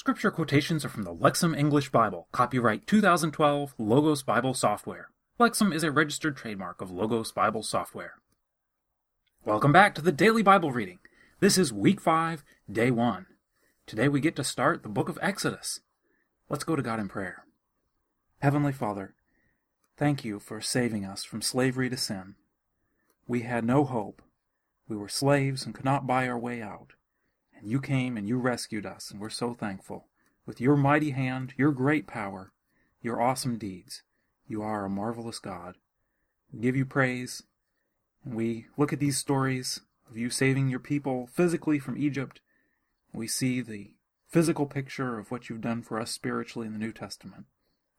Scripture quotations are from the Lexham English Bible, copyright 2012, Logos Bible Software. Lexham is a registered trademark of Logos Bible Software. Welcome back to the Daily Bible Reading. This is Week 5, Day 1. Today we get to start the book of Exodus. Let's go to God in prayer. Heavenly Father, thank you for saving us from slavery to sin. We had no hope. We were slaves and could not buy our way out. And you came and you rescued us, and we're so thankful. With your mighty hand, your great power, your awesome deeds, you are a marvelous God. We give you praise, and we look at these stories of you saving your people physically from Egypt. We see the physical picture of what you've done for us spiritually in the New Testament.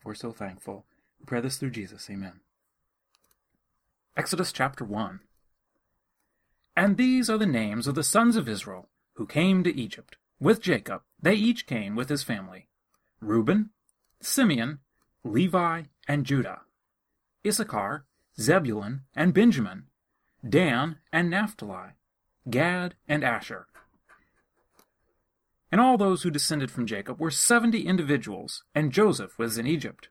We're so thankful. We pray this through Jesus. Amen. Exodus chapter 1. And these are the names of the sons of Israel, who came to Egypt with Jacob. They each came with his family: Reuben, Simeon, Levi, and Judah, Issachar, Zebulun, and Benjamin, Dan, and Naphtali, Gad, and Asher. And all those who descended from Jacob were 70 individuals, and Joseph was in Egypt.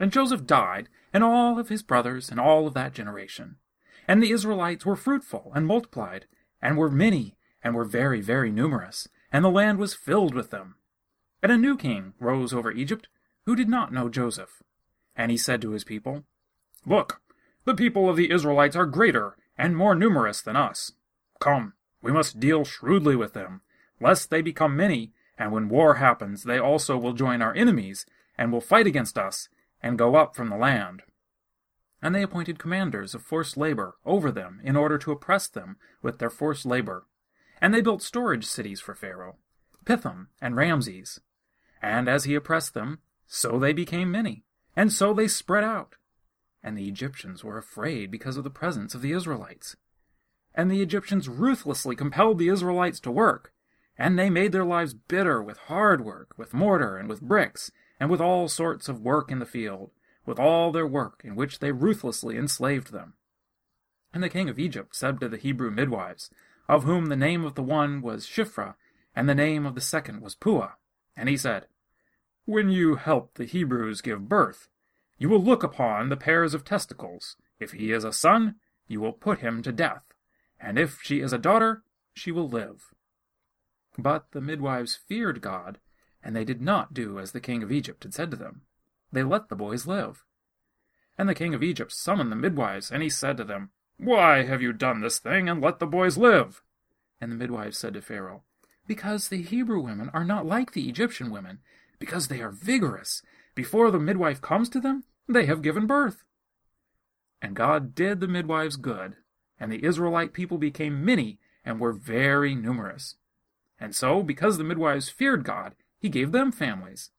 And Joseph died, and all of his brothers, and all of that generation. And the Israelites were fruitful, and multiplied, and were many, and were very, very numerous, and the land was filled with them. And a new king rose over Egypt, who did not know Joseph. And he said to his people, "Look, the people of the Israelites are greater and more numerous than us. Come, we must deal shrewdly with them, lest they become many, and when war happens they also will join our enemies, and will fight against us, and go up from the land." And they appointed commanders of forced labor over them in order to oppress them with their forced labor. And they built storage cities for Pharaoh, Pithom and Ramses. And as he oppressed them, so they became many, and so they spread out. And the Egyptians were afraid because of the presence of the Israelites. And the Egyptians ruthlessly compelled the Israelites to work, and they made their lives bitter with hard work, with mortar and with bricks, and with all sorts of work in the field, with all their work in which they ruthlessly enslaved them. And the king of Egypt said to the Hebrew midwives, of whom the name of the one was Shiphrah, and the name of the second was Puah. And he said, "When you help the Hebrews give birth, you will look upon the pairs of testicles. If he is a son, you will put him to death, and if she is a daughter, she will live." But the midwives feared God, and they did not do as the king of Egypt had said to them. They let the boys live. And the king of Egypt summoned the midwives, and he said to them, "Why have you done this thing and let the boys live?" And the midwives said to Pharaoh, "Because the Hebrew women are not like the Egyptian women, because they are vigorous. Before the midwife comes to them, they have given birth." And God did the midwives good, and the Israelite people became many and were very numerous. And so, because the midwives feared God, he gave them families.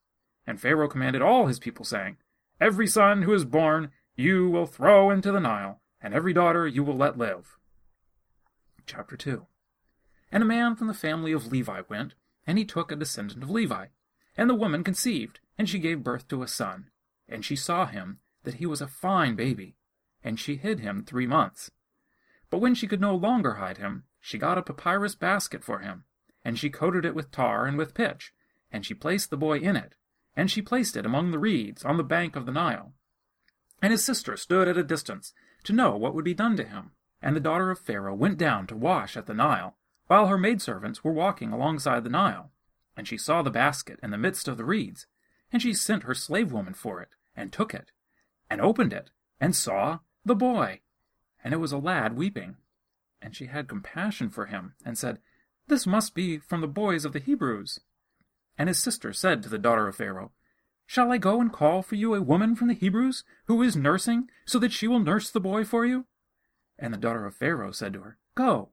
And Pharaoh commanded all his people, saying, "Every son who is born you will throw into the Nile, and every daughter you will let live." Chapter 2. And a man from the family of Levi went, and he took a descendant of Levi. And the woman conceived, and she gave birth to a son. And she saw him, that he was a fine baby, and she hid him 3 months. But when she could no longer hide him, she got a papyrus basket for him, and she coated it with tar and with pitch, and she placed the boy in it, and she placed it among the reeds on the bank of the Nile. And his sister stood at a distance, to know what would be done to him. And the daughter of Pharaoh went down to wash at the Nile, while her maidservants were walking alongside the Nile. And she saw the basket in the midst of the reeds, and she sent her slave woman for it, and took it, and opened it, and saw the boy. And it was a lad weeping. And she had compassion for him, and said, "This must be from the boys of the Hebrews." And his sister said to the daughter of Pharaoh, "Shall I go and call for you a woman from the Hebrews, who is nursing, so that she will nurse the boy for you?" And the daughter of Pharaoh said to her, "Go."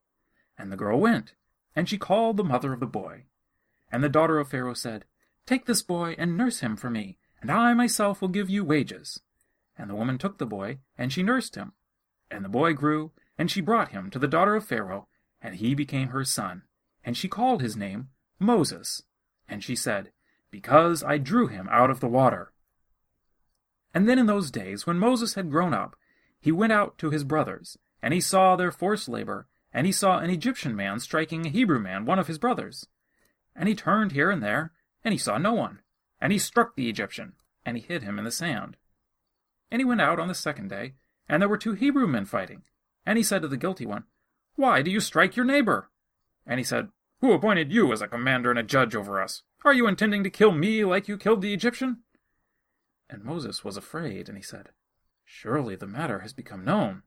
And the girl went, and she called the mother of the boy. And the daughter of Pharaoh said, "Take this boy and nurse him for me, and I myself will give you wages." And the woman took the boy, and she nursed him. And the boy grew, and she brought him to the daughter of Pharaoh, and he became her son. And she called his name Moses. And she said, "Because I drew him out of the water." And then in those days, when Moses had grown up, he went out to his brothers, and he saw their forced labor, and he saw an Egyptian man striking a Hebrew man, one of his brothers. And he turned here and there, And he saw no one. And he struck the Egyptian, and he hid him in the sand. And he went out on the second day, and there were two Hebrew men fighting. And he said to the guilty one, Why do you strike your neighbor? And he said, Who appointed you as a commander and a judge over us? Are you intending to kill me like you killed the Egyptian? And Moses was afraid, and he said, Surely the matter has become known.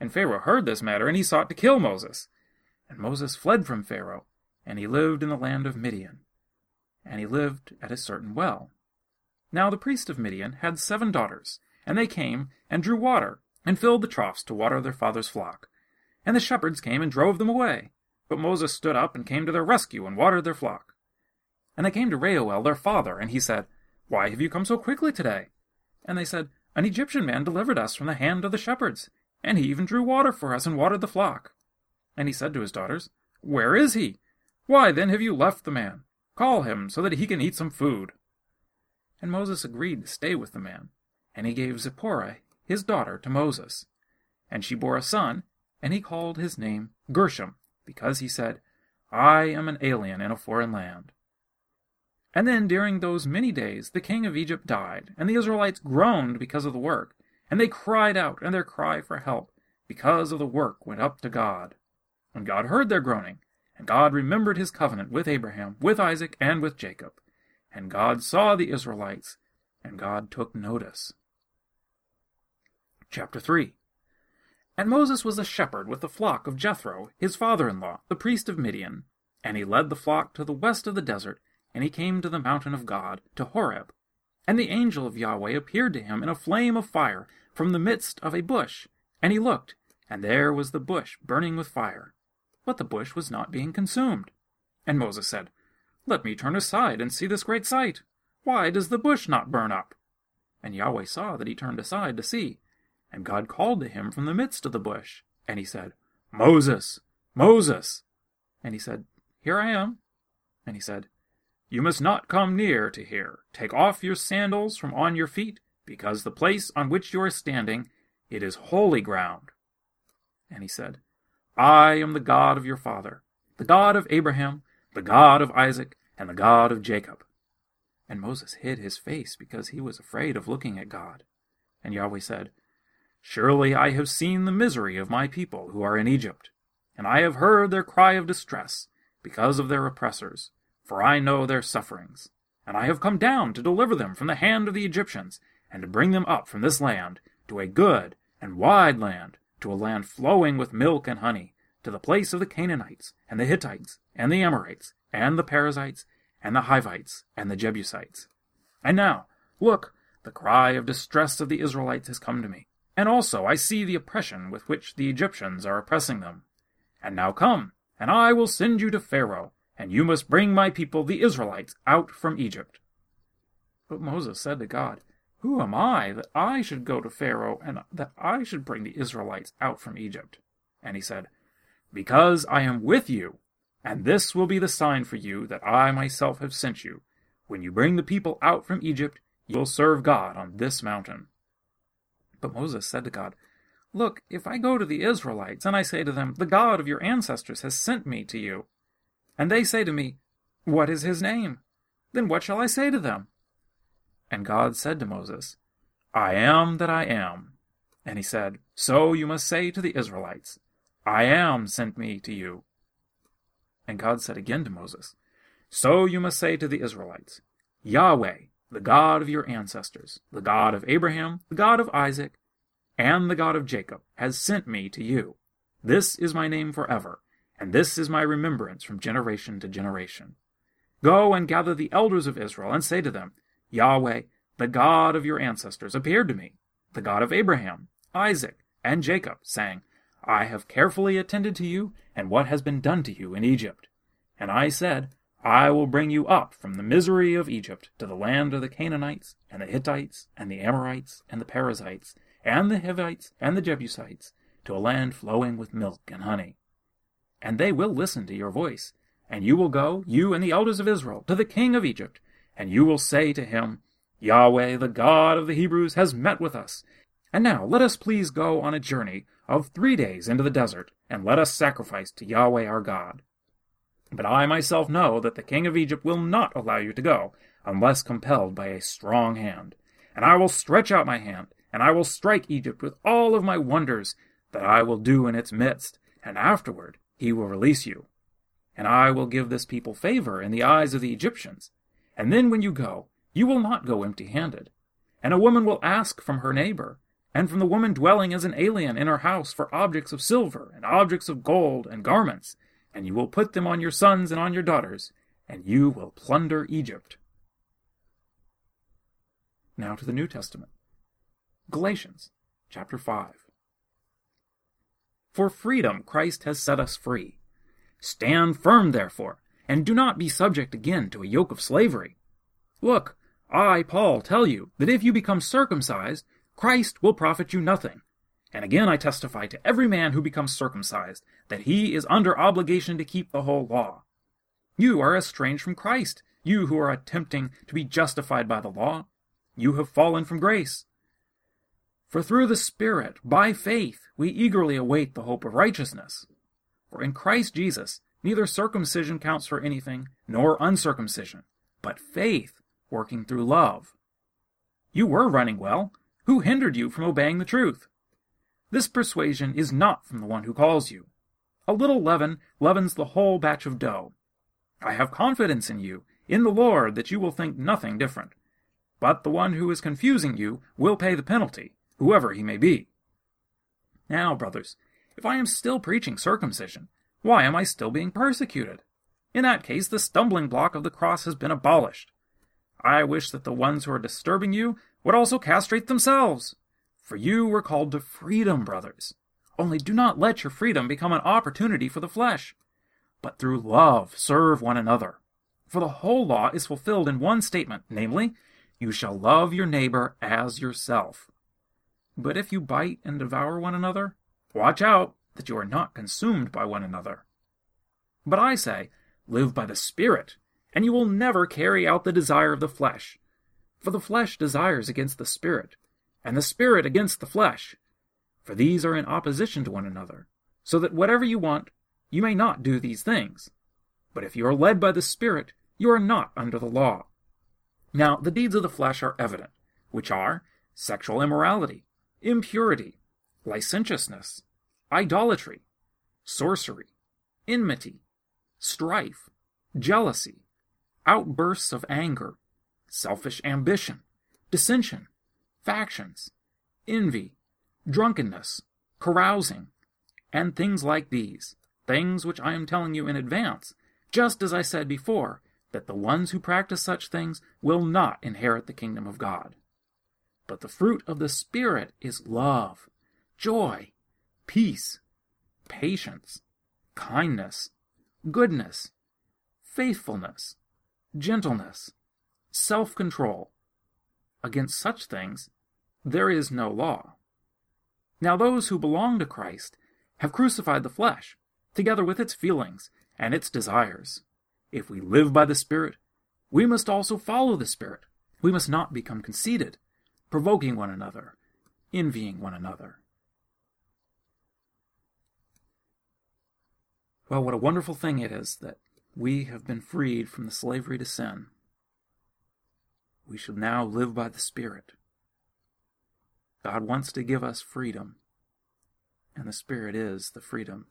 And Pharaoh heard this matter, and he sought to kill Moses. And Moses fled from Pharaoh, and he lived in the land of Midian. And he lived at a certain well. Now the priest of Midian had 7 daughters, and they came and drew water, and filled the troughs to water their father's flock. And the shepherds came and drove them away. But Moses stood up and came to their rescue and watered their flock. And they came to Reuel their father, and he said, Why have you come so quickly today? And they said, An Egyptian man delivered us from the hand of the shepherds, and he even drew water for us and watered the flock. And he said to his daughters, Where is he? Why then have you left the man? Call him, so that he can eat some food. And Moses agreed to stay with the man, and he gave Zipporah his daughter to Moses. And she bore a son, and he called his name Gershom, because he said, I am an alien in a foreign land. And then during those many days the king of Egypt died, and the Israelites groaned because of the work, and they cried out, and their cry for help because of the work went up to God. And God heard their groaning, and God remembered his covenant with Abraham, with Isaac, and with Jacob. And God saw the Israelites, and God took notice. Chapter 3. And Moses was a shepherd with the flock of Jethro, his father-in-law, the priest of Midian. And he led the flock to the west of the desert, and he came to the mountain of God, to Horeb. And the angel of Yahweh appeared to him in a flame of fire from the midst of a bush. And he looked, and there was the bush burning with fire. But the bush was not being consumed. And Moses said, Let me turn aside and see this great sight. Why does the bush not burn up? And Yahweh saw that he turned aside to see. And God called to him from the midst of the bush. And he said, Moses, Moses. And he said, Here I am. And he said, You must not come near to here. Take off your sandals from on your feet, because the place on which you are standing, it is holy ground. And he said, I am the God of your father, the God of Abraham, the God of Isaac, and the God of Jacob. And Moses hid his face because he was afraid of looking at God. And Yahweh said, Surely I have seen the misery of my people who are in Egypt, and I have heard their cry of distress because of their oppressors, for I know their sufferings. And I have come down to deliver them from the hand of the Egyptians, and to bring them up from this land to a good and wide land, to a land flowing with milk and honey, to the place of the Canaanites, and the Hittites, and the Amorites, and the Perizzites, and the Hivites, and the Jebusites. And now, look, the cry of distress of the Israelites has come to me, and also I see the oppression with which the Egyptians are oppressing them. And now come, and I will send you to Pharaoh, and you must bring my people, the Israelites, out from Egypt. But Moses said to God, Who am I, that I should go to Pharaoh, and that I should bring the Israelites out from Egypt? And he said, Because I am with you, and this will be the sign for you that I myself have sent you. When you bring the people out from Egypt, you will serve God on this mountain. But Moses said to God, Look, if I go to the Israelites, and I say to them, The God of your ancestors has sent me to you, and they say to me, What is his name? Then what shall I say to them? And God said to Moses, I am that I am. And he said, So you must say to the Israelites, I am sent me to you. And God said again to Moses, So you must say to the Israelites, Yahweh, the God of your ancestors, the God of Abraham, the God of Isaac, and the God of Jacob, has sent me to you. This is my name forever, and this is my remembrance from generation to generation. Go and gather the elders of Israel, and say to them, Yahweh, the God of your ancestors, appeared to me, the God of Abraham, Isaac, and Jacob, saying, I have carefully attended to you and what has been done to you in Egypt. And I said, I will bring you up from the misery of Egypt to the land of the Canaanites, and the Hittites, and the Amorites, and the Perizzites, and the Hivites, and the Jebusites, to a land flowing with milk and honey. And they will listen to your voice, and you will go, you and the elders of Israel, to the king of Egypt, and you will say to him, Yahweh, the God of the Hebrews, has met with us. And now let us please go on a journey of 3 days into the desert, and let us sacrifice to Yahweh our God. But I myself know that the king of Egypt will not allow you to go, unless compelled by a strong hand. And I will stretch out my hand, and I will strike Egypt with all of my wonders that I will do in its midst, and afterward he will release you. And I will give this people favor in the eyes of the Egyptians. And then when you go, you will not go empty-handed. And a woman will ask from her neighbor, and from the woman dwelling as an alien in her house for objects of silver, and objects of gold, and garments, and you will put them on your sons and on your daughters, and you will plunder Egypt. Now to the New Testament. Galatians, chapter 5. For freedom Christ has set us free. Stand firm, therefore, and do not be subject again to a yoke of slavery. Look, I, Paul, tell you that if you become circumcised, Christ will profit you nothing. And again I testify to every man who becomes circumcised that he is under obligation to keep the whole law. You are estranged from Christ, you who are attempting to be justified by the law. You have fallen from grace. For through the Spirit, by faith, we eagerly await the hope of righteousness. For in Christ Jesus, neither circumcision counts for anything, nor uncircumcision, but faith working through love. You were running well. Who hindered you from obeying the truth? This persuasion is not from the one who calls you. A little leaven leavens the whole batch of dough. I have confidence in you, in the Lord, that you will think nothing different. But the one who is confusing you will pay the penalty, whoever he may be. Now, brothers, if I am still preaching circumcision, why am I still being persecuted? In that case, the stumbling block of the cross has been abolished. I wish that the ones who are disturbing you would also castrate themselves. For you were called to freedom, brothers. Only do not let your freedom become an opportunity for the flesh. But through love serve one another. For the whole law is fulfilled in one statement, namely, you shall love your neighbor as yourself. But if you bite and devour one another, watch out that you are not consumed by one another. But I say, live by the Spirit, and you will never carry out the desire of the flesh. For the flesh desires against the Spirit, and the Spirit against the flesh. For these are in opposition to one another, so that whatever you want, you may not do these things. But if you are led by the Spirit, you are not under the law. Now the deeds of the flesh are evident, which are sexual immorality, impurity, licentiousness, idolatry, sorcery, enmity, strife, jealousy, outbursts of anger, selfish ambition, dissension, factions, envy, drunkenness, carousing, and things like these, things which I am telling you in advance, just as I said before, that the ones who practice such things will not inherit the kingdom of God. But the fruit of the Spirit is love, joy, peace, patience, kindness, goodness, faithfulness, gentleness, self-control. Against such things there is no law. Now those who belong to Christ have crucified the flesh, together with its feelings and its desires. If we live by the Spirit, we must also follow the Spirit. We must not become conceited, provoking one another, envying one another. Well, what a wonderful thing it is that we have been freed from the slavery to sin. We shall now live by the Spirit. God wants to give us freedom, and the Spirit is the freedom.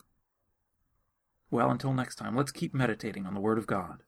Well, until next time, let's keep meditating on the Word of God.